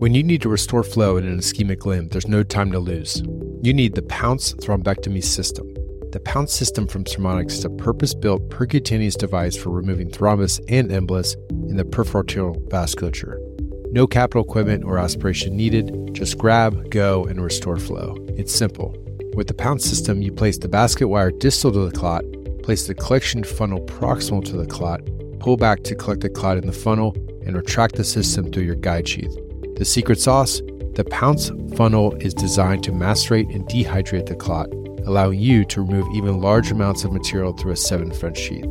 When you need to restore flow in an ischemic limb, there's no time to lose. You need the Pounce Thrombectomy System. The Pounce system from Thermonics is a purpose-built percutaneous device for removing thrombus and embolus in the peripheral vasculature. No capital equipment or aspiration needed, just grab, go, and restore flow. It's simple. With the Pounce system, you place the basket wire distal to the clot, place the collection funnel proximal to the clot, pull back to collect the clot in the funnel, and retract the system through your guide sheath. The secret sauce? The Pounce funnel is designed to macerate and dehydrate the clot, allowing you to remove even large amounts of material through a 7-French sheath.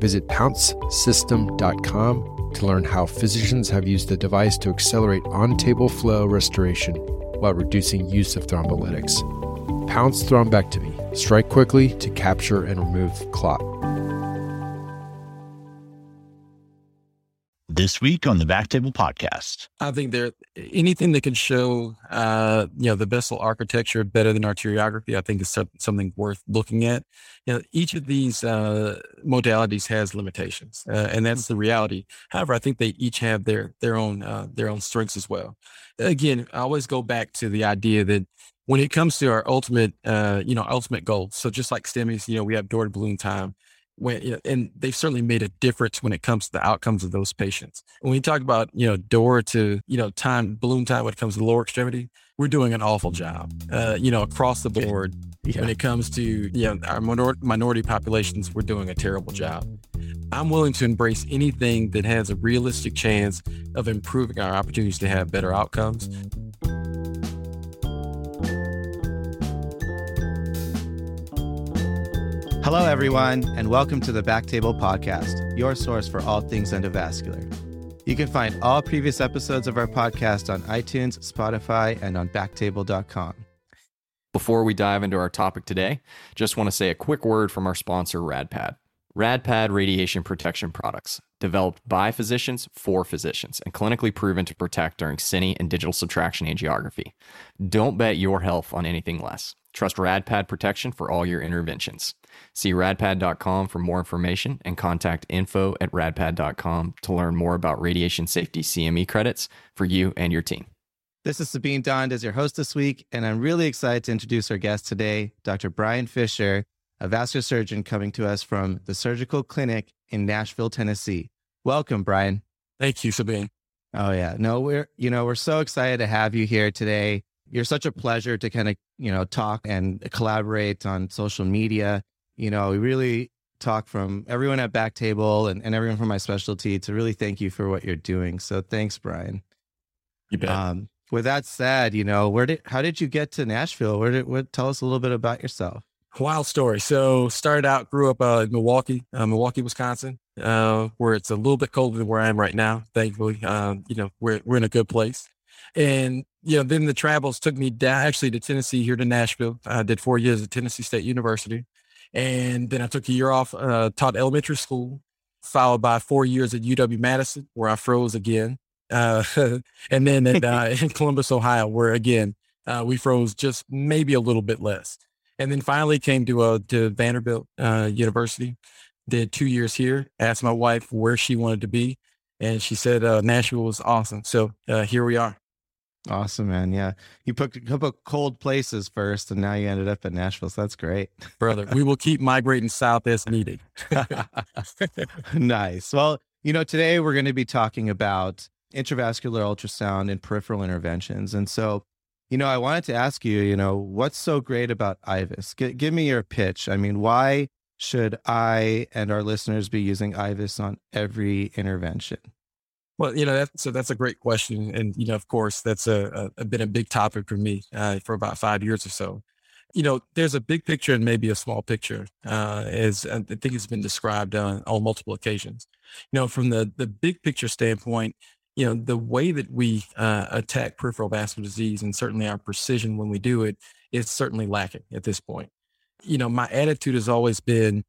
Visit pouncesystem.com to learn how physicians have used the device to accelerate on-table flow restoration while reducing use of thrombolytics. Pounce Thrombectomy. Strike quickly to capture and remove clot. This week on the Backtable Podcast. I think anything that can show the vessel architecture better than arteriography, I think is something worth looking at. You know, each of these modalities has limitations, and that's the reality. However, I think they each have their own strengths as well. Again, I always go back to the idea that when it comes to our ultimate goal, so just like STEMIs, we have door to balloon time. And they've certainly made a difference when it comes to the outcomes of those patients. When we talk about, door to, time, balloon time, when it comes to the lower extremity, we're doing an awful job, across the board. Yeah. When it comes to, our minority populations, we're doing a terrible job. I'm willing to embrace anything that has a realistic chance of improving our opportunities to have better outcomes. Hello, everyone, and welcome to the Backtable Podcast, your source for all things endovascular. You can find all previous episodes of our podcast on iTunes, Spotify, and on backtable.com. Before we dive into our topic today, just want to say a quick word from our sponsor, RadPad. RadPad radiation protection products, developed by physicians for physicians and clinically proven to protect during cine and digital subtraction angiography. Don't bet your health on anything less. Trust RadPad protection for all your interventions. See radpad.com for more information and contact info@radpad.com to learn more about radiation safety CME credits for you and your team. This is Sabine Dond as your host this week, and I'm really excited to introduce our guest today, Dr. Brian Fisher, a vascular surgeon coming to us from the Surgical Clinic in Nashville, Tennessee. Welcome, Brian. Thank you, Sabine. Oh, yeah. No, we're so excited to have you here today. You're such a pleasure to kind of, talk and collaborate on social media. We really talk from everyone at Backtable and everyone from my specialty to really thank you for what you're doing. So thanks, Brian. You bet. With that said, how did you get to Nashville? Tell us a little bit about yourself. Wild story. So grew up in Milwaukee, Wisconsin, where it's a little bit colder than where I am right now. Thankfully, we're in a good place. And, then the travels took me down actually to Tennessee, here to Nashville. I did 4 years at Tennessee State University. And then I took a year off, taught elementary school, followed by 4 years at UW-Madison, where I froze again. And then in Columbus, Ohio, where again, we froze just maybe a little bit less. And then finally came to Vanderbilt University, did 2 years here, asked my wife where she wanted to be. And she said, Nashville was awesome. So here we are. Awesome, man. Yeah. You picked a couple of cold places first, and now you ended up at Nashville. So that's great. Brother, we will keep migrating south as needed. Nice. Well, today we're going to be talking about intravascular ultrasound and peripheral interventions. And so, I wanted to ask you, what's so great about IVUS? Give me your pitch. I mean, why should I and our listeners be using IVUS on every intervention? Well, that's a great question. And, of course, that's been a big topic for me for about 5 years or so. There's a big picture and maybe a small picture, as I think it's been described on multiple occasions. From the big picture standpoint, the way that we attack peripheral vascular disease, and certainly our precision when we do it, is certainly lacking at this point. My attitude has always been,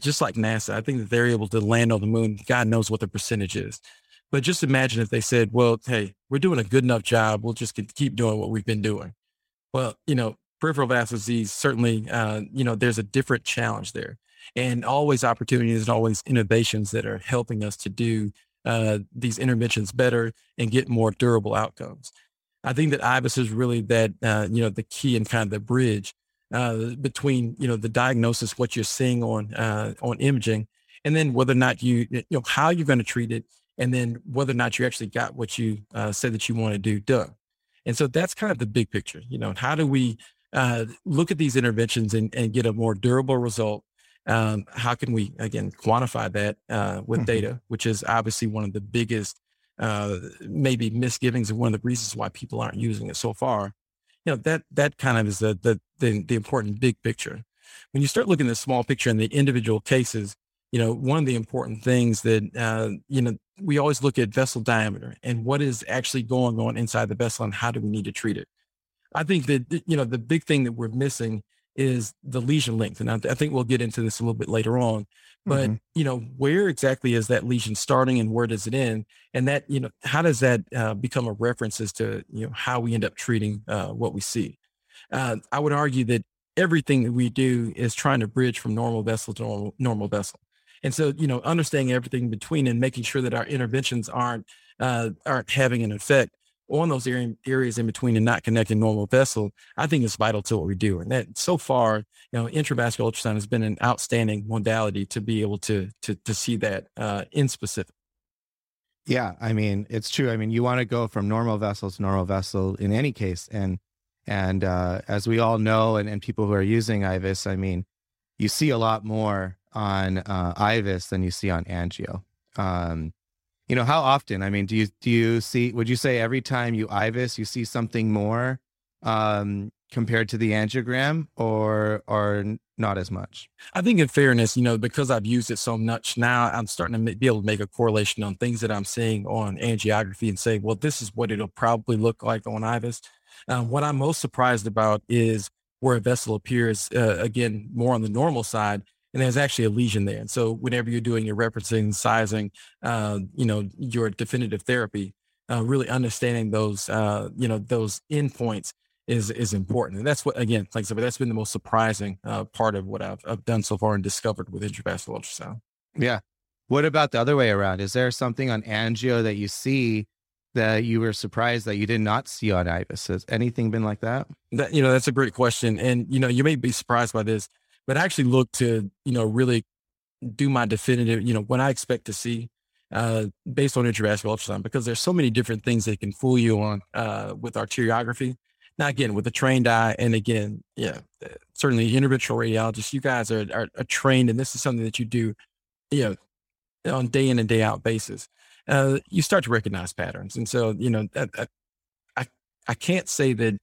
just like NASA, I think that they're able to land on the moon. God knows what the percentage is. But just imagine if they said, well, hey, we're doing a good enough job. We'll just keep doing what we've been doing. Well, peripheral vascular disease, certainly, there's a different challenge there, and always opportunities and always innovations that are helping us to do these interventions better and get more durable outcomes. I think that IVUS is really that, the key and kind of the bridge between, the diagnosis, what you're seeing on imaging, and then whether or not you how you're going to treat it, and then whether or not you actually got what you said that you want to do done. And so that's kind of the big picture, how do we look at these interventions and get a more durable result? How can we, again, quantify that with data, which is obviously one of the biggest maybe misgivings and one of the reasons why people aren't using it so far. That kind of is the important big picture. When you start looking at the small picture and the individual cases, one of the important things that, we always look at vessel diameter and what is actually going on inside the vessel and how do we need to treat it. I think that, the big thing that we're missing is the lesion length. And I think we'll get into this a little bit later on, but where exactly is that lesion starting and where does it end? And that, how does that become a reference as to, how we end up treating what we see? I would argue that everything that we do is trying to bridge from normal vessel to normal vessel. And so, understanding everything between and making sure that our interventions aren't having an effect on those areas in between and not connecting normal vessel, I think is vital to what we do. And that so far, intravascular ultrasound has been an outstanding modality to be able to see that in specific. Yeah, I mean, it's true. I mean, you want to go from normal vessel to normal vessel in any case. And as we all know, and people who are using IVUS, I mean, you see a lot more on IVUS than you see on angio. How often, I mean, do you see, would you say every time you IVUS, you see something more compared to the angiogram or not as much? I think in fairness, because I've used it so much now, I'm starting to be able to make a correlation on things that I'm seeing on angiography and say, well, this is what it'll probably look like on IVUS. What I'm most surprised about is where a vessel appears, again, more on the normal side, and there's actually a lesion there. And so whenever you're doing your referencing, sizing, your definitive therapy, really understanding those endpoints is important. And that's what, again, like I said, that's been the most surprising part of what I've done so far and discovered with intravascular ultrasound. Yeah. What about the other way around? Is there something on angio that you see that you were surprised that you did not see on IVUS? Has anything been like that? That's a great question. And, you may be surprised by this, but I actually look to, really do my definitive, what I expect to see based on intravascular ultrasound, because there's so many different things that can fool you on with arteriography. Now, again, with a trained eye, and again, certainly interventional radiologists, you guys are trained, and this is something that you do, on day in and day out basis. You start to recognize patterns. And so, I can't say that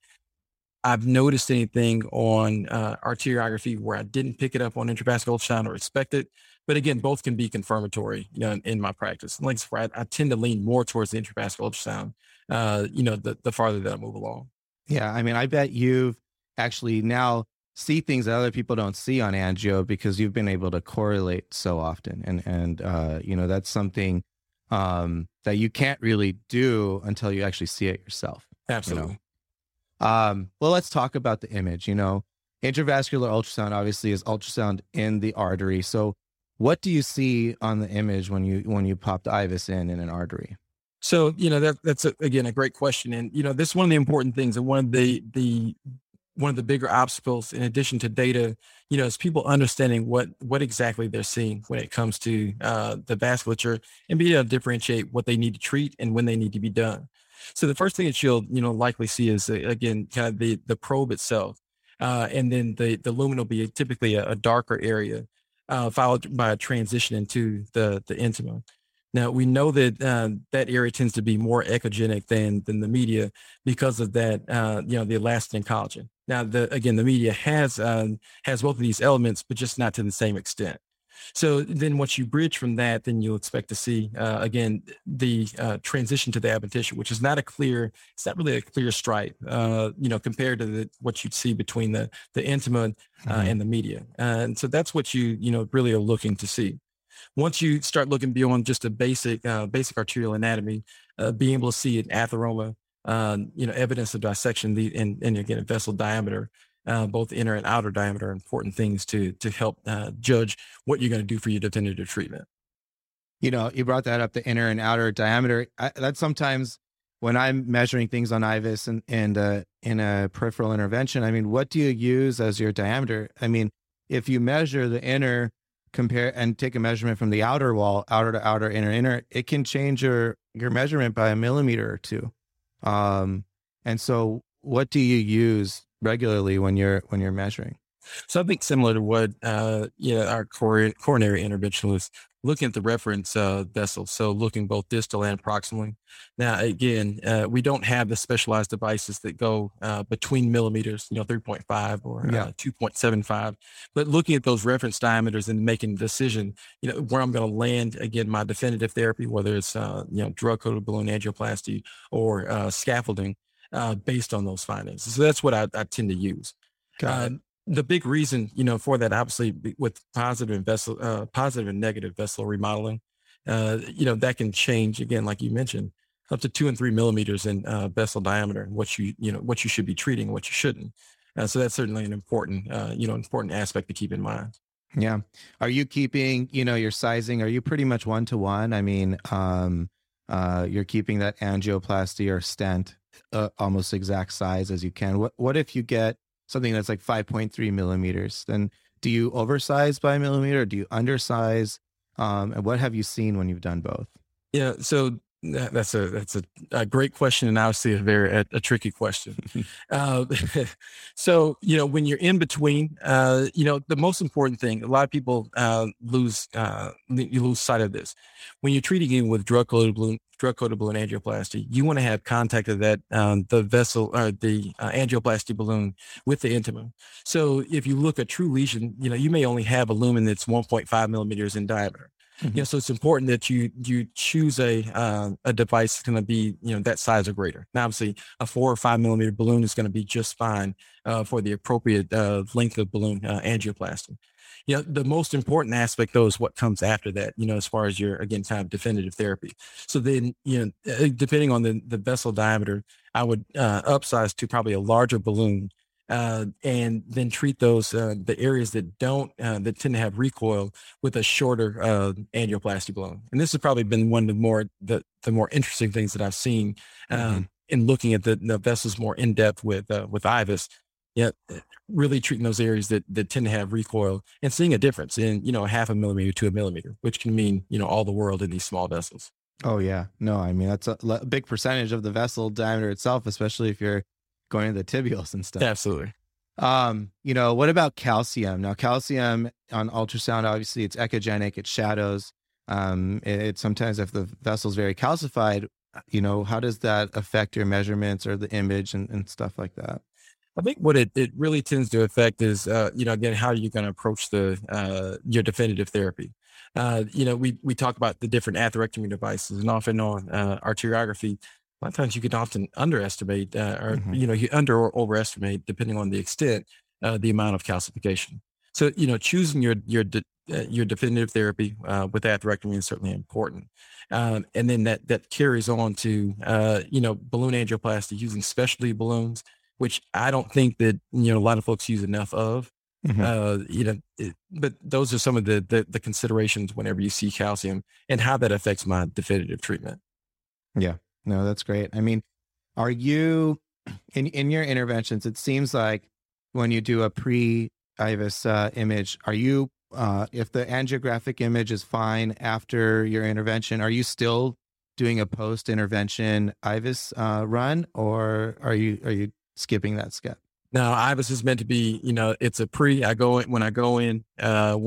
I've noticed anything on arteriography where I didn't pick it up on intravascular ultrasound or expect it. But again, both can be confirmatory, in my practice. And like I tend to lean more towards the intravascular ultrasound, the farther that I move along. Yeah. I mean, I bet you've actually now see things that other people don't see on angio because you've been able to correlate so often. And that's something that you can't really do until you actually see it yourself. Absolutely. Well, let's talk about the image. Intravascular ultrasound obviously is ultrasound in the artery. So what do you see on the image when you pop the IVUS in an artery? So, that's again, a great question. And, this is one of the important things, and one of the bigger obstacles in addition to data, is people understanding what exactly they're seeing when it comes to the vasculature and being able to differentiate what they need to treat and when they need to be done. So the first thing that you'll, likely see is, again, kind of the probe itself. And then the lumen will be typically a darker area followed by a transition into the intima. Now, we know that that area tends to be more echogenic than the media because of that, the elastin and collagen. Now, the media has both of these elements, but just not to the same extent. So then once you bridge from that, then you'll expect to see, again, the transition to the adventitia, which is it's not really a clear stripe, compared to what you'd see between the intima and the media. And so that's what you, really are looking to see. Once you start looking beyond just a basic arterial anatomy, being able to see an atheroma, evidence of dissection, and again, vessel diameter, both inner and outer diameter, are important things to help judge what you're going to do for your definitive treatment. you know, you brought that up, the inner and outer diameter. That's sometimes when I'm measuring things on IVUS and in a peripheral intervention. I mean, what do you use as your diameter? I mean, if you measure the inner compare and take a measurement from the outer wall, outer to outer, inner, it can change your measurement by a millimeter or two. And so what do you use regularly when you're measuring? So I think similar to what, our coronary interventionalists looking at the reference vessel. So looking both distal and proximally. Now, again, we don't have the specialized devices that go between millimeters, 3.5 or 2.75, but looking at those reference diameters and making a decision, where I'm going to land, again, my definitive therapy, whether it's, drug-coated balloon angioplasty or scaffolding based on those findings. So that's what I tend to use. The big reason, for that, obviously, with positive and negative vessel remodeling, that can change again, like you mentioned, up to 2 and 3 millimeters in vessel diameter, and what you should be treating, what you shouldn't. So that's certainly an important, important aspect to keep in mind. Yeah. Are you keeping, your sizing? Are you pretty much 1-to-1? I mean, you're keeping that angioplasty or stent almost exact size as you can. What if you get something that's like 5.3 millimeters, then do you oversize by a millimeter? Or do you undersize? And what have you seen when you've done both? Yeah. So that's a great question. And obviously a very tricky question. So, when you're in between, the most important thing, a lot of people lose sight of this. When you're treating it with drug-coated balloon angioplasty, you want to have contact of that, the vessel or the angioplasty balloon with the intima. So if you look at true lesion, you may only have a lumen that's 1.5 millimeters in diameter. Mm-hmm. So it's important that you choose a device that's going to be, that size or greater. Now, obviously, a 4 or 5 millimeter balloon is going to be just fine for the appropriate length of balloon angioplasty. The most important aspect, though, is what comes after that, as far as your, again, kind of definitive therapy. So then, depending on the vessel diameter, I would upsize to probably a larger balloon and then treat those, the areas that that tend to have recoil with a shorter angioplasty balloon. And this has probably been one of the more interesting things that I've seen in looking at the vessels more in depth with IVUS. Yeah, really treating those areas that tend to have recoil and seeing a difference in, half a millimeter to a millimeter, which can mean, all the world in these small vessels. Oh, yeah. No, I mean, that's a big percentage of the vessel diameter itself, especially if you're going to the tibials and stuff. Absolutely. What about calcium? Now, calcium on ultrasound, obviously, it's echogenic, it shadows. It sometimes, if the vessel's very calcified, how does that affect your measurements or the image and stuff like that? I think what it really tends to affect is, again, how you're going to approach your definitive therapy. We talk about the different atherectomy devices, and often on arteriography, a lot of times you can often underestimate you under or overestimate, depending on the extent, the amount of calcification. So, choosing your definitive therapy with atherectomy is certainly important. And then that carries on to, balloon angioplasty using specialty balloons, which I don't think that, a lot of folks use enough of, but those are some of the considerations whenever you see calcium and how that affects my definitive treatment. Yeah, no, that's great. I mean, are you, in your interventions, it seems like when you do a pre-IVUS image, are you, if the angiographic image is fine after your intervention, are you still doing a post-intervention IVUS run, or are you skipping that step? No, IVUS is meant to be, it's a pre. I go in,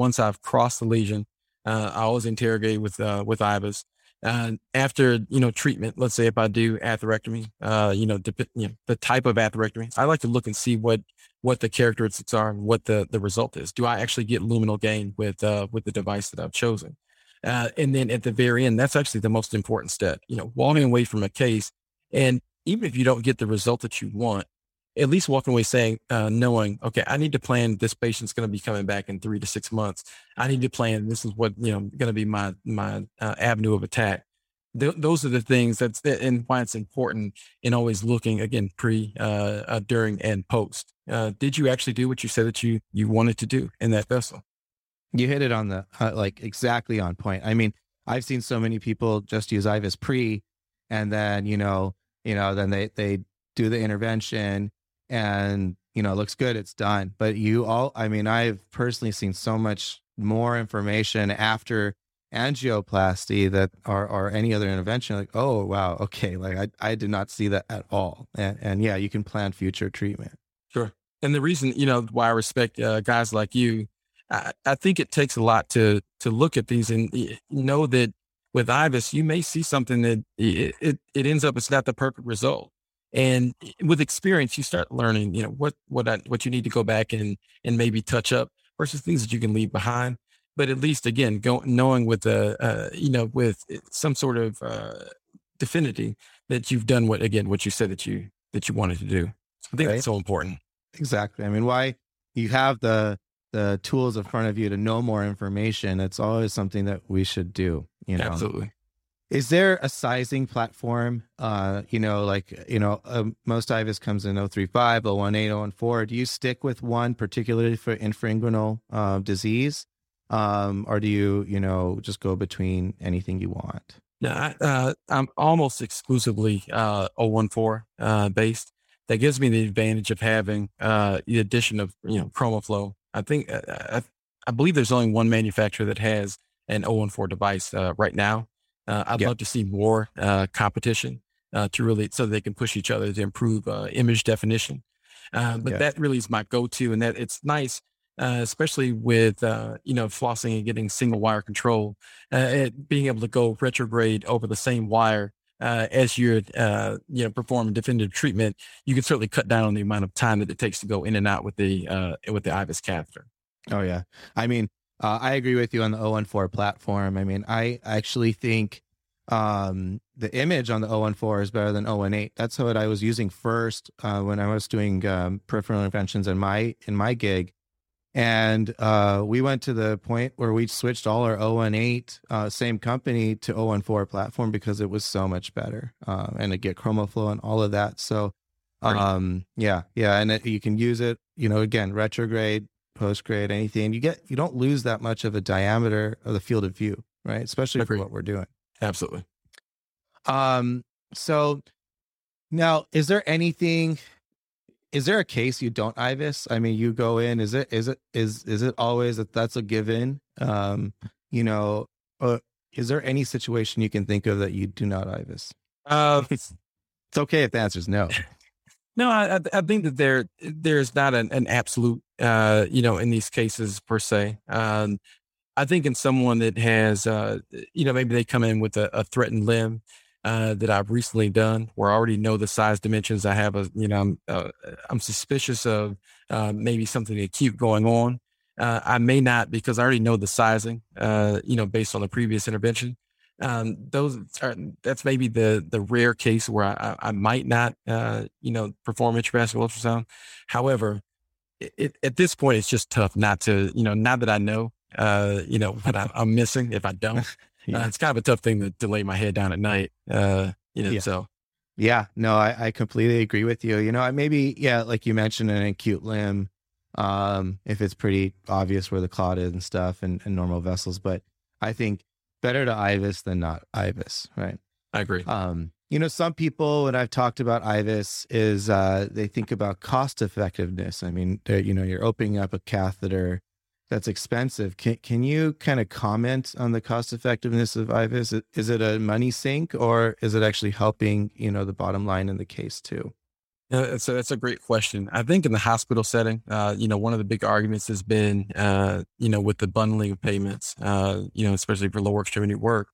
once I've crossed the lesion, I always interrogate with IVUS. After, treatment, let's say if I do atherectomy, the type of atherectomy, I like to look and see what the characteristics are and what the result is. Do I actually get luminal gain with the device that I've chosen? And then at the very end, that's actually the most important step, walking away from a case. And even if you don't get the result that you want, at least walking away saying, knowing, okay, I need to plan this patient's going to be coming back in 3 to 6 months. I need to plan, this is what, going to be my avenue of attack. Those are the things and why it's important in always looking again, pre, during and post. Did you actually do what you said that you wanted to do in that vessel? You hit it on the, like exactly on point. I mean, I've seen so many people just use IVUS pre, and then, then they do the intervention and, it looks good, it's done. But I've personally seen so much more information after angioplasty that or any other intervention, like, oh, wow. Okay. Like I did not see that at all. And yeah, you can plan future treatment. Sure. And the reason, why I respect guys like you, I think it takes a lot to look at these and know that with IVUS, you may see something that it ends up, it's not the perfect result. And with experience, you start learning, what you need to go back and maybe touch up versus things that you can leave behind. But at least, again, knowing with with some sort of definity that you've done what you said that you wanted to do. I think that's so important. Exactly. I mean, why you have the tools in front of you to know more information. It's always something that we should do. Absolutely. Is there a sizing platform? Most IVUS comes in 035, 018, 014. Do you stick with one particularly for infringrenal disease? Or do you, just go between anything you want? No, I'm almost exclusively 014 based. That gives me the advantage of having the addition of ChromaFlow. I think I believe there's only one manufacturer that has an 014 device right now. I'd love to see more competition to really, so they can push each other to improve image definition. But that really is my go-to, and that it's nice. Especially with, flossing and getting single wire control, being able to go retrograde over the same wire as you're, performing definitive treatment, you can certainly cut down on the amount of time that it takes to go in and out with the IVUS catheter. Oh, yeah. I mean, I agree with you on the 014 platform. I mean, I actually think the image on the 014 is better than 018. That's what I was using first when I was doing peripheral interventions in my gig. And we went to the point where we switched all our 018, same company, to 014 platform because it was so much better. And to get ChromaFlow and all of that. So, And you can use it, again, retrograde, postgrade, anything. You don't lose that much of a diameter of the field of view, right? Especially for what we're doing. Absolutely. So now, is there a case you don't IVUS? I mean, you go in, is it always that's a given? Is there any situation you can think of that you do not IVUS? It's okay if the answer is no. No, I think that there's not an absolute, in these cases per se. I think in someone that has, maybe they come in with a threatened limb, that I've recently done, where I already know the size dimensions. I have I'm suspicious of maybe something acute going on. I may not, because I already know the sizing, based on the previous intervention. That's maybe the rare case where I might not, perform intravascular ultrasound. However, it, at this point, it's just tough not to, now that I know, what I'm missing if I don't. Yeah. It's kind of a tough thing to lay my head down at night. I completely agree with you. Like you mentioned, an acute limb, if it's pretty obvious where the clot is and stuff and normal vessels, but I think better to IVUS than not IVUS. Right. I agree. Some people, when I've talked about IVUS, is, they think about cost effectiveness. I mean, you're opening up a catheter that's expensive. Can you kind of comment on the cost effectiveness of IVUS? Is it a money sink, or is it actually helping, the bottom line in the case too? So that's a great question. I think in the hospital setting, one of the big arguments has been, with the bundling of payments, especially for lower extremity work,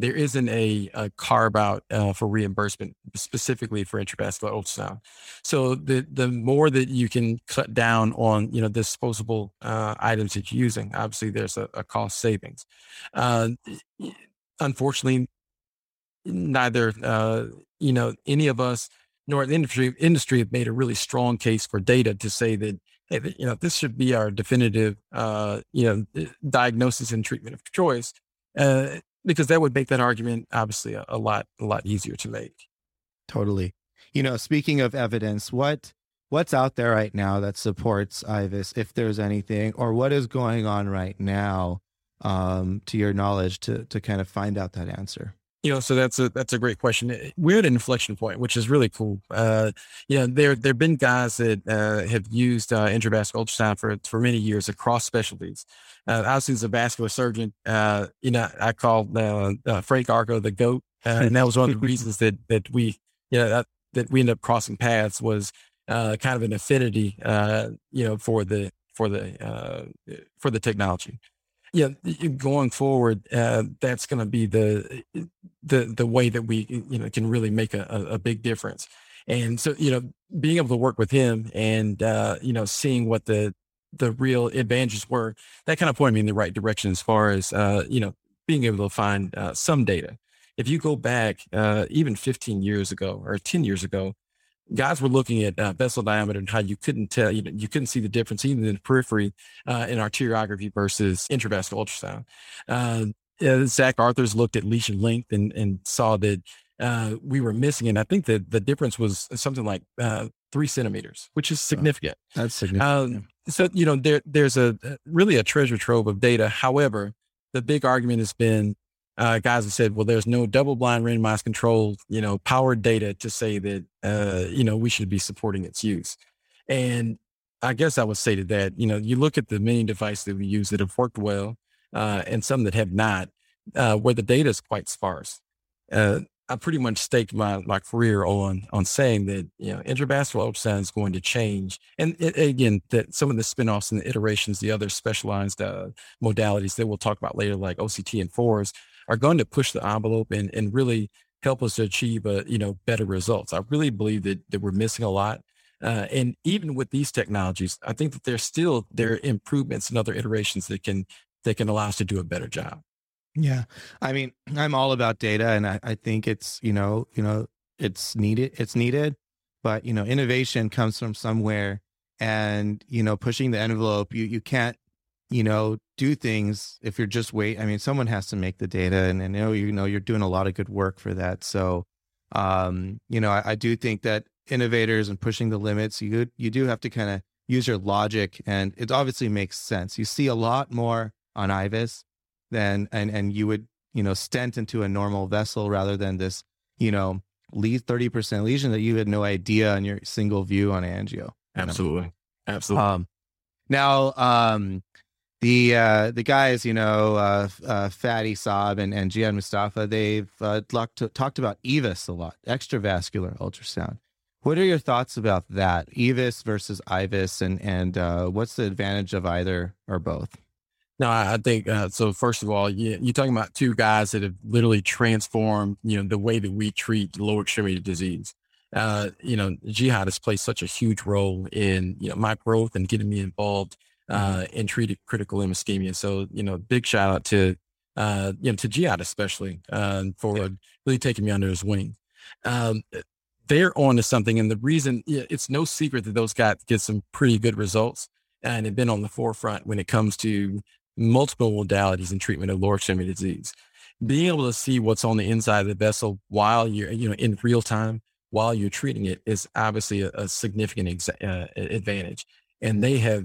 there isn't a carve out for reimbursement specifically for intravascular ultrasound. So the more that you can cut down on, disposable items that you're using, obviously there's a cost savings. Unfortunately, neither, any of us nor the industry have made a really strong case for data to say that, hey, this should be our definitive, diagnosis and treatment of choice. Because that would make that argument obviously a lot easier to make. Totally. Speaking of evidence, what's out there right now that supports IVUS, if there's anything, or what is going on right now to your knowledge to kind of find out that answer? You know, so that's a great question. We're at an inflection point, which is really cool. There've been guys that have used intravascular ultrasound for many years across specialties. Obviously, as a vascular surgeon, I call Frank Arco the GOAT, and that was one of the reasons that we ended up crossing paths was kind of an affinity, for the technology. Yeah, going forward, that's going to be the way that we can really make a big difference. And so being able to work with him and seeing what the real advantages were, that kind of pointed me in the right direction as far as being able to find some data. If you go back even 15 years ago or 10 years ago, guys were looking at vessel diameter and how you couldn't tell, you couldn't see the difference even in the periphery in arteriography versus intravascular ultrasound. Zach Arthurs looked at lesion length and saw that we were missing. And I think that the difference was something like 3 centimeters, which is significant. Oh, that's significant. So, there's really a treasure trove of data. However, the big argument has been, guys have said, well, there's no double-blind randomized control, powered data to say that, we should be supporting its use. And I guess I would say to that, you look at the many devices that we use that have worked well and some that have not, where the data is quite sparse. I pretty much staked my career on saying that, intravascular ultrasound is going to change. And again, that some of the spinoffs and the iterations, the other specialized modalities that we'll talk about later, like OCT and FORS, are going to push the envelope and really help us to achieve better results. I really believe that we're missing a lot. And even with these technologies, I think that there's still there are improvements and other iterations that can allow us to do a better job. Yeah. I mean, I'm all about data and I think it's, it's needed, but innovation comes from somewhere and, pushing the envelope, you can't, do things if you're just wait. I mean, someone has to make the data and you're doing a lot of good work for that. So, I do think that innovators and pushing the limits, you do have to kind of use your logic and it obviously makes sense. You see a lot more on IVUS than, and you would, stent into a normal vessel rather than this, 30% lesion that you had no idea on your single view on angio. Absolutely. Absolutely. The guys, Fatty Saab and Gian Mustafa, they've talked about EVIS a lot, extravascular ultrasound. What are your thoughts about that? EVIS versus IVUS, and what's the advantage of either or both? No, I think, so first of all, you're talking about two guys that have literally transformed, the way that we treat lower extremity disease. Jihad has played such a huge role in, my growth and getting me involved and treated critical limb ischemia. So, big shout out to, to Jihad especially, for really taking me under his wing. They're on to something. And the reason it's no secret that those guys get some pretty good results and have been on the forefront when it comes to multiple modalities in treatment of lower extremity disease, being able to see what's on the inside of the vessel while you're, in real time, while you're treating it is obviously a significant advantage. And they have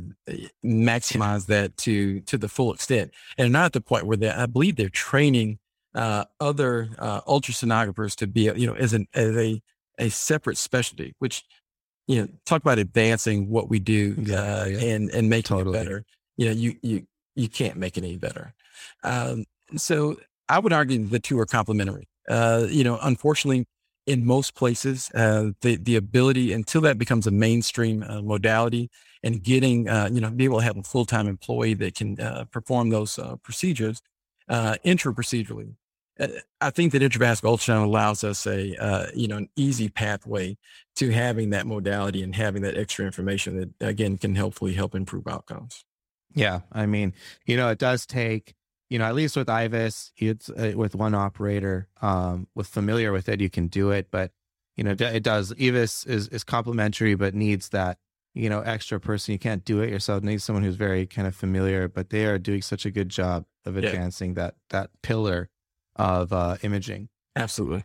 maximized that to the full extent. And not at the point where I believe they're training other ultrasonographers to be, as a separate specialty, which, talk about advancing what we do and making it better. You can't make it any better. So I would argue the two are complementary. Unfortunately, in most places, the ability until that becomes a mainstream modality and getting, be able to have a full-time employee that can perform those procedures intra-procedurally. I think that intravascular ultrasound allows us an easy pathway to having that modality and having that extra information that again can hopefully help improve outcomes. Yeah, I mean, it does take. At least with IVUS, it's with one operator, with familiar with it, you can do it, but it does. EVIS is complementary, but needs that, extra person. You can't do it yourself. It needs someone who's very kind of familiar, but they are doing such a good job of advancing that pillar of, imaging. Absolutely.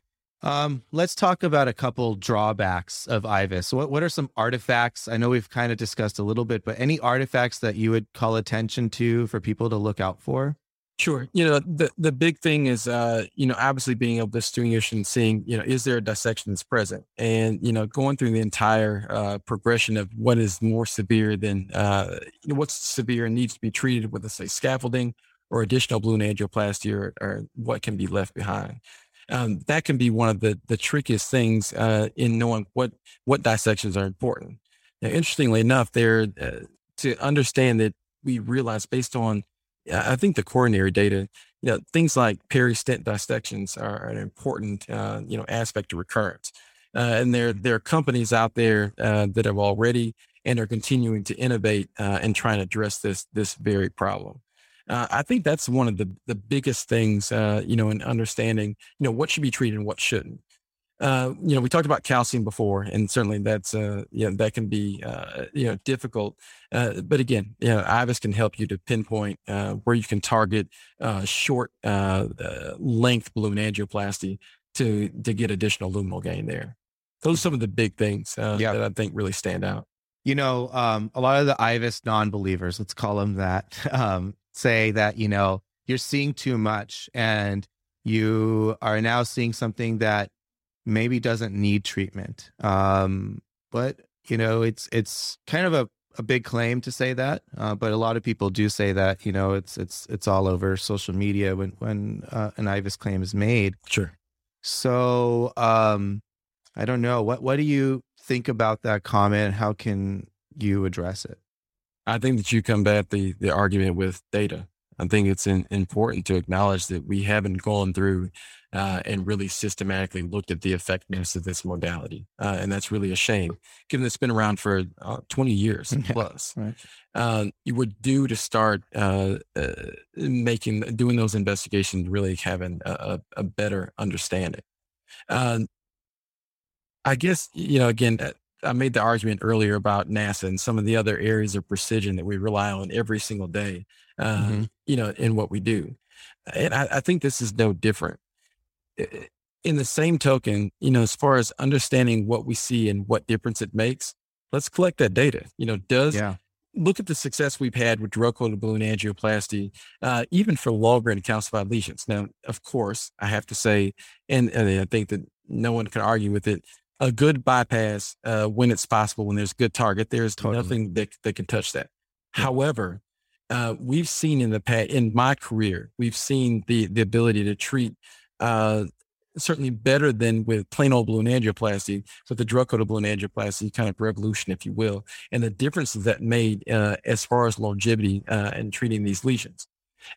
Let's talk about a couple drawbacks of IVUS. What are some artifacts? I know we've kind of discussed a little bit, but any artifacts that you would call attention to for people to look out for? Sure. You know, the big thing is, you know, obviously being able to distinguish and seeing, you know, is there a dissection that's present? And, you know, going through the entire progression of what is more severe than, you know, what's severe and needs to be treated with, let's say, scaffolding or additional balloon angioplasty or what can be left behind. That can be one of the trickiest things in knowing what dissections are important. Now, interestingly enough, there to understand that we realize based on, I think the coronary data, you know, things like peri-stent dissections are an important, you know, aspect of recurrence. And there are companies out there that have already and are continuing to innovate and try and address this very problem. I think that's one of the biggest things, you know, in understanding, you know, what should be treated and what shouldn't. You know, we talked about calcium before, and certainly that's, you know, that can be, you know, difficult. But again, you know, IVUS can help you to pinpoint where you can target short length balloon angioplasty to get additional luminal gain there. Those are some of the big things that I think really stand out. You know, a lot of the IVUS non-believers, let's call them that, say that, you know, you're seeing too much and you are now seeing something that maybe doesn't need treatment. But, you know, it's kind of a big claim to say that, but a lot of people do say that, you know, it's all over social media when an IVUS claim is made. Sure. So, I don't know, what do you think about that comment? How can you address it? I think that you combat the argument with data. I think it's important to acknowledge that we haven't gone through and really systematically looked at the effectiveness of this modality. And that's really a shame, given it's been around for 20 years plus. Right. You were due to start doing those investigations, really having a better understanding. I guess, you know, again, I made the argument earlier about NASA and some of the other areas of precision that we rely on every single day, you know, in what we do. And I think this is no different. In the same token, you know, as far as understanding what we see and what difference it makes, let's collect that data. You know, look at the success we've had with drug-coated balloon angioplasty, even for longer and calcified lesions. Now, of course, I have to say, and I think that no one can argue with it, a good bypass when it's possible, when there's good target, there's nothing that can touch that. Yeah. However, we've seen in the past, in my career, we've seen the ability to treat certainly better than with plain old balloon angioplasty, but the drug-coated balloon angioplasty kind of revolution, if you will, and the differences that made as far as longevity and treating these lesions.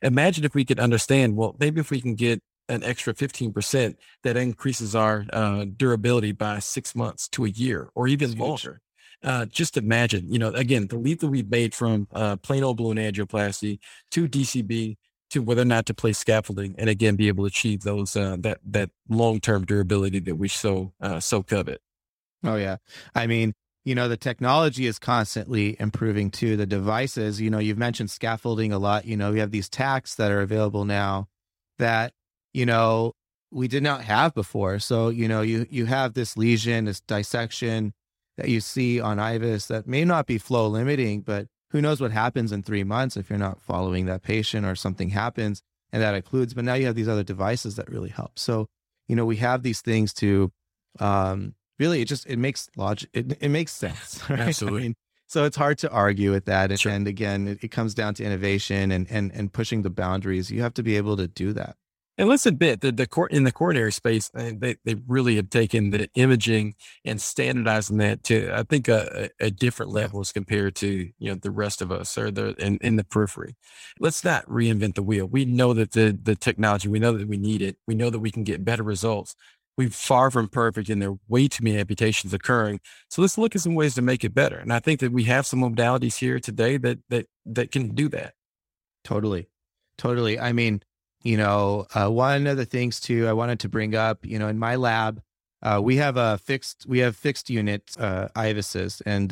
Imagine if we could understand, well, maybe if we can get an extra 15% that increases our durability by 6 months to a year or even longer. Just imagine, you know, again, the leap that we've made from plain old balloon angioplasty to DCB to whether or not to place scaffolding and again, be able to achieve those, that long-term durability that we so covet. Oh yeah. I mean, you know, the technology is constantly improving too. The devices, you know, you've mentioned scaffolding a lot, you know, we have these tacks that are available now that, you know, we did not have before. So, you know, you have this lesion, this dissection that you see on IVUS that may not be flow limiting, but who knows what happens in 3 months if you're not following that patient or something happens and that occludes. But now you have these other devices that really help. So, you know, we have these things to really, it makes logic. It makes sense. Right? Absolutely. I mean, so it's hard to argue with that. And, sure. And again, it comes down to innovation and pushing the boundaries. You have to be able to do that. And let's admit that in the coronary space, they really have taken the imaging and standardizing that to, I think, a different level as compared to, you know, the rest of us or in the periphery. Let's not reinvent the wheel. We know that the technology, we know that we need it. We know that we can get better results. We're far from perfect and there are way too many amputations occurring. So let's look at some ways to make it better. And I think that we have some modalities here today that can do that. Totally. I mean, you know, one of the things too, I wanted to bring up, you know, in my lab, we have fixed unit IVUSes, and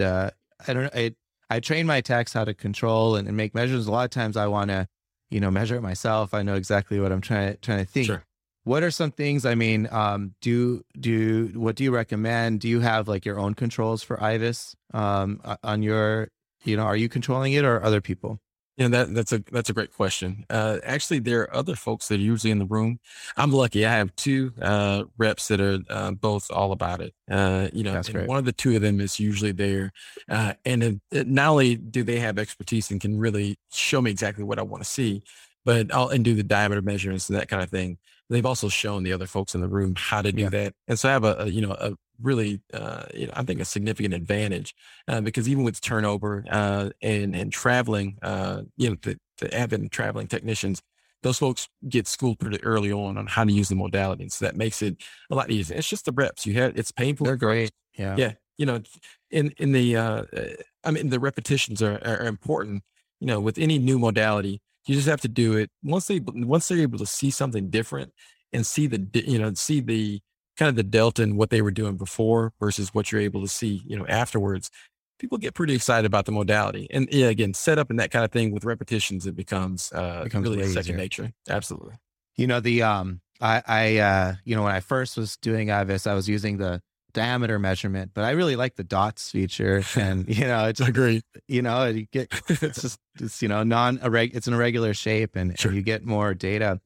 I train my techs how to control and make measurements. A lot of times I want to, you know, measure it myself. I know exactly what I'm trying to think. Sure. What are some things, I mean, what do you recommend? Do you have like your own controls for IVUS on your, you know, are you controlling it or other people? Yeah, that's a great question. Actually, there are other folks that are usually in the room. I'm lucky. I have two reps that are both all about it. One of the two of them is usually there, and not only do they have expertise and can really show me exactly what I want to see, but and do the diameter measurements and that kind of thing. They've also shown the other folks in the room how to do that, and so I have a really, I think a significant advantage because even with turnover and traveling, the avid and traveling technicians, those folks get schooled pretty early on how to use the modality. And so that makes it a lot easier. It's just the reps you had. It's painful. They're great. Yeah. Yeah. The repetitions are important, with any new modality. You just have to do it. Once they're able to see something different and see the kind of the delta in what they were doing before versus what you're able to see, afterwards, people get pretty excited about the modality. And again, set up and that kind of thing with repetitions, it becomes really second nature. Absolutely. When I first was doing IVUS, I was using the diameter measurement, but I really like the dots feature, and it's agree. It's an irregular shape, and, sure. and you get more data.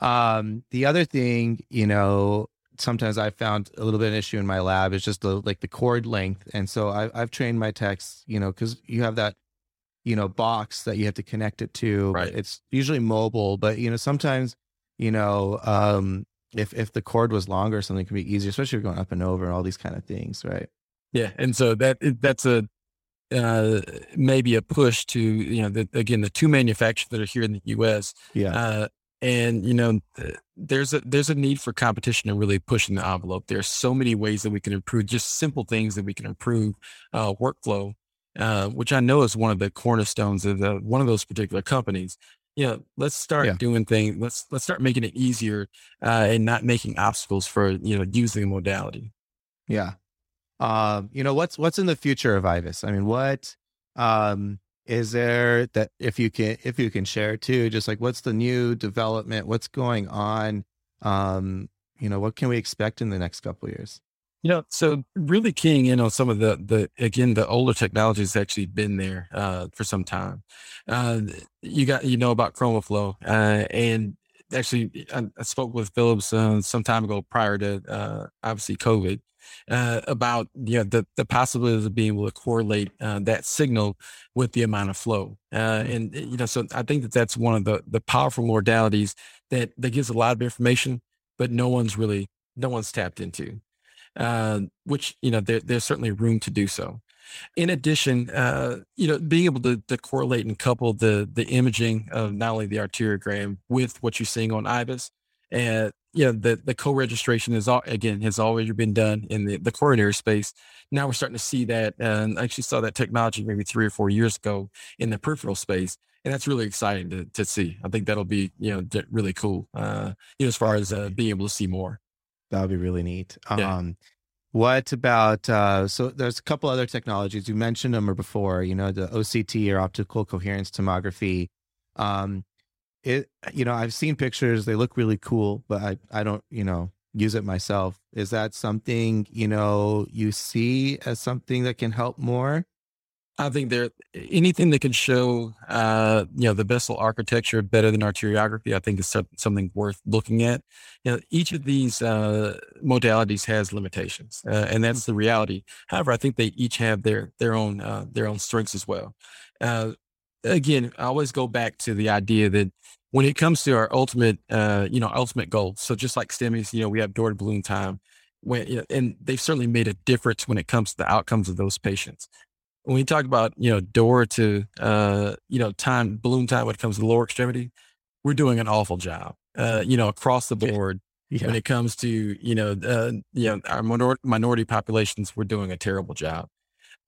The other thing, sometimes I found a little bit of an issue in my lab is just the cord length. And so I've trained my techs, cause you have that, box that you have to connect it to, right. It's usually mobile, but sometimes, if the cord was longer, something could be easier, especially if you're going up and over and all these kind of things. Right. Yeah. And so that's a, maybe a push to, the two manufacturers that are here in the US, there's a need for competition and really pushing the envelope. There's so many ways that we can improve, just simple things that we can improve workflow, which I know is one of the cornerstones of one of those particular companies. Let's start doing things. Let's start making it easier and not making obstacles for, using the modality. Yeah. What's in the future of IVUS? I mean, what, is there that if you can share too, just like what's the new development, what's going on? What can we expect in the next couple of years? So really keying in on some of the older technology has actually been there, for some time. About ChromaFlow, and actually I spoke with Philips, some time ago prior to, obviously COVID. About the possibilities of being able to correlate that signal with the amount of flow, so I think that's one of the powerful modalities that gives a lot of information, but no one's tapped into, which there's certainly room to do so. In addition, being able to correlate and couple the imaging of not only the arteriogram with what you're seeing on IVUS. And the co-registration has always been done in the coronary space. Now we're starting to see that, and I actually saw that technology maybe 3 or 4 years ago in the peripheral space, and that's really exciting to see. I think that'll be really cool. As far as being able to see more, that would be really neat. Yeah. What about so? There's a couple other technologies you mentioned them or before. The OCT or optical coherence tomography. I've seen pictures, they look really cool, but I don't, use it myself. Is that something, you see as something that can help more? I think anything that can show, the vessel architecture better than arteriography, I think is something worth looking at. Each of these modalities has limitations, and that's the reality. However, I think they each have their own strengths as well. Again, I always go back to the idea that when it comes to our ultimate goal. So just like STEMIs, we have door to balloon time, and they've certainly made a difference when it comes to the outcomes of those patients. When we talk about, door to, time, balloon time, when it comes to the lower extremity, we're doing an awful job, across the board. Yeah. When it comes to, our minority populations, we're doing a terrible job.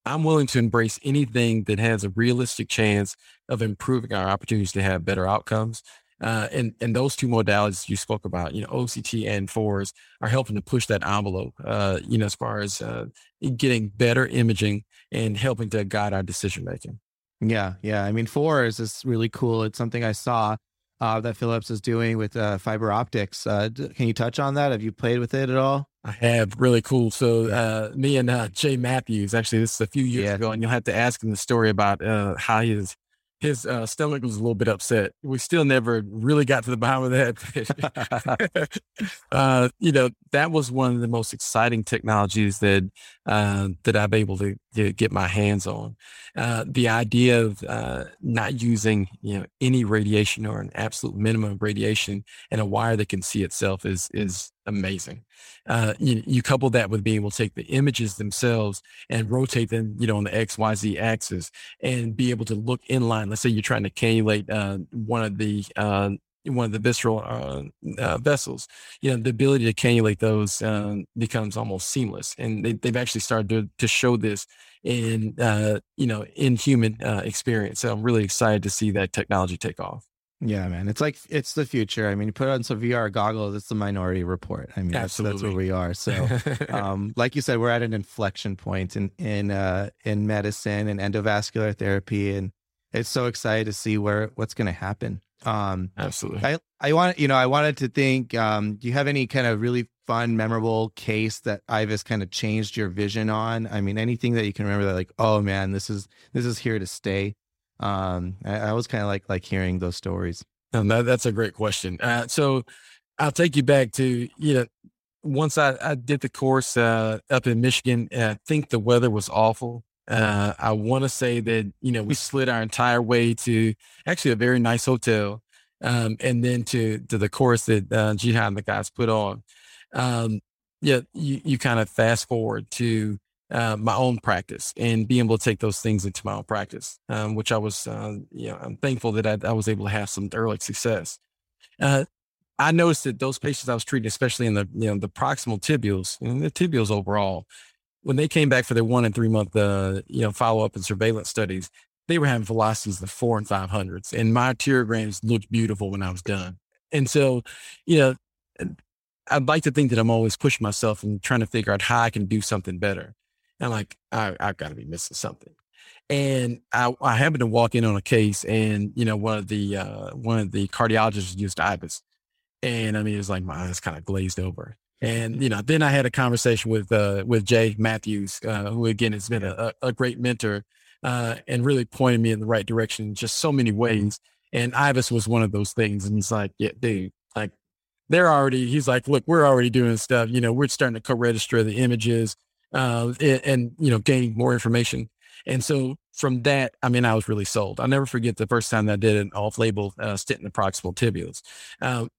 I'm willing to embrace anything that has a realistic chance of improving our opportunities to have better outcomes. And those two modalities you spoke about, OCT and FORS are helping to push that envelope, as far as getting better imaging and helping to guide our decision-making. Yeah. Yeah. I mean, FORS is really cool. It's something I saw that Philips is doing with fiber optics. Can you touch on that? Have you played with it at all? I have. Really cool. So me and Jay Matthews, actually, this is a few years ago, and you'll have to ask him the story about how his his stomach was a little bit upset. We still never really got to the bottom of that. That was one of the most exciting technologies that I'm able to get my hands on. The idea of not using any radiation or an absolute minimum of radiation and a wire that can see itself is amazing. You couple that with being able to take the images themselves and rotate them, on the XYZ axis, and be able to look in line. Let's say you're trying to cannulate one of the visceral vessels. The ability to cannulate those becomes almost seamless. And they've actually started to show this in human experience. So I'm really excited to see that technology take off. Yeah, man. It's like, it's the future. I mean, you put on some VR goggles, it's the Minority Report. I mean, that's where we are. So, like you said, we're at an inflection point in medicine and endovascular therapy. And it's so exciting to see what's going to happen. Absolutely. I wanted to think, do you have any kind of really fun, memorable case that IVUS kind of changed your vision on? I mean, anything that you can remember that like, oh man, this is here to stay. I was kind of like hearing those stories. That's a great question. So I'll take you back to, once I did the course up in Michigan, and I think the weather was awful. I want to say that, we slid our entire way to actually a very nice hotel, and then to the course that Jihad and the guys put on. You kind of fast forward to my own practice and being able to take those things into my own practice, which I was, I'm thankful that I was able to have some early success. I noticed that those patients I was treating, especially in the proximal tibials and the tibials overall, when they came back for their 1 and 3 month, follow-up and surveillance studies, they were having velocities of 400 and 500s, and my arteriograms looked beautiful when I was done. And so, I'd like to think that I'm always pushing myself and trying to figure out how I can do something better. And I'm like, I've got to be missing something. And I happened to walk in on a case, and one of the cardiologists used IVUS, and I mean, it was like my eyes kind of glazed over. And then I had a conversation with Jay Matthews, who again has been a great mentor, and really pointed me in the right direction in just so many ways. And IVUS was one of those things. And he's like, yeah, dude, like he's like, look, we're already doing stuff. We're starting to co-register the images. And gain more information. And so from that, I mean, I was really sold. I'll never forget the first time that I did an off-label stent in the proximal tibials,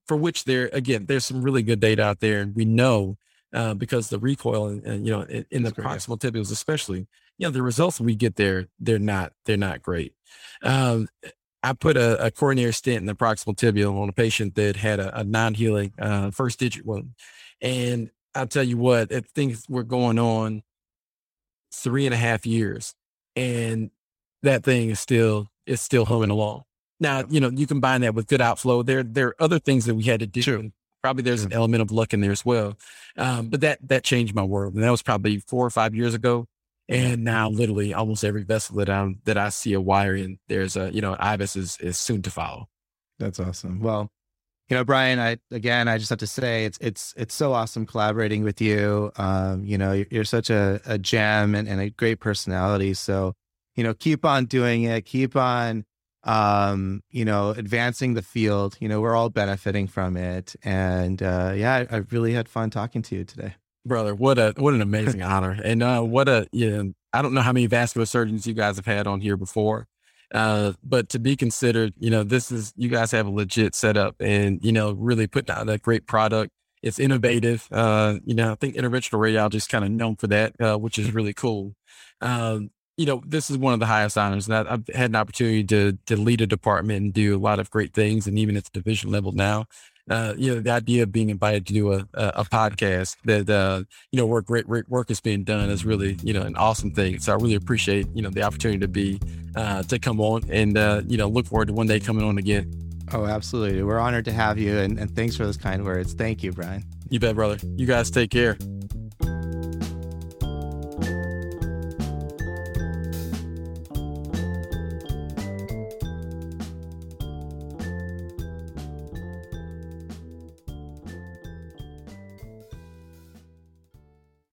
for which there's some really good data out there. And we know because the recoil in the proximal tibials, especially, the results we get there, they're not great. I put a coronary stent in the proximal tibial on a patient that had a non-healing first digit wound. And I'll tell you what, things were going on 3.5 years, and that thing is still humming along. Now, you combine that with good outflow. There are other things that we had to do. True. Probably there's an element of luck in there as well. But that changed my world. And that was probably 4 or 5 years ago. And now literally almost every vessel that I see a wire in, there's IVUS is soon to follow. That's awesome. Well, Brian, I just have to say it's so awesome collaborating with you. You're such a gem and a great personality. So, keep on doing it, keep on, advancing the field. We're all benefiting from it. And, I really had fun talking to you today. Brother, what an amazing honor. And, I don't know how many vascular surgeons you guys have had on here before. But to be considered, you guys have a legit setup and, really putting out a great product. It's innovative. I think interventional radiology is kind of known for that, which is really cool. This is one of the highest honors, and I've had an opportunity to lead a department and do a lot of great things. And even at the division level now, the idea of being invited to do a podcast that, where great work is being done is really, an awesome thing. So I really appreciate, the opportunity to come on and, look forward to one day coming on again. Oh, absolutely. We're honored to have you. And thanks for those kind words. Thank you, Brian. You bet, brother. You guys take care.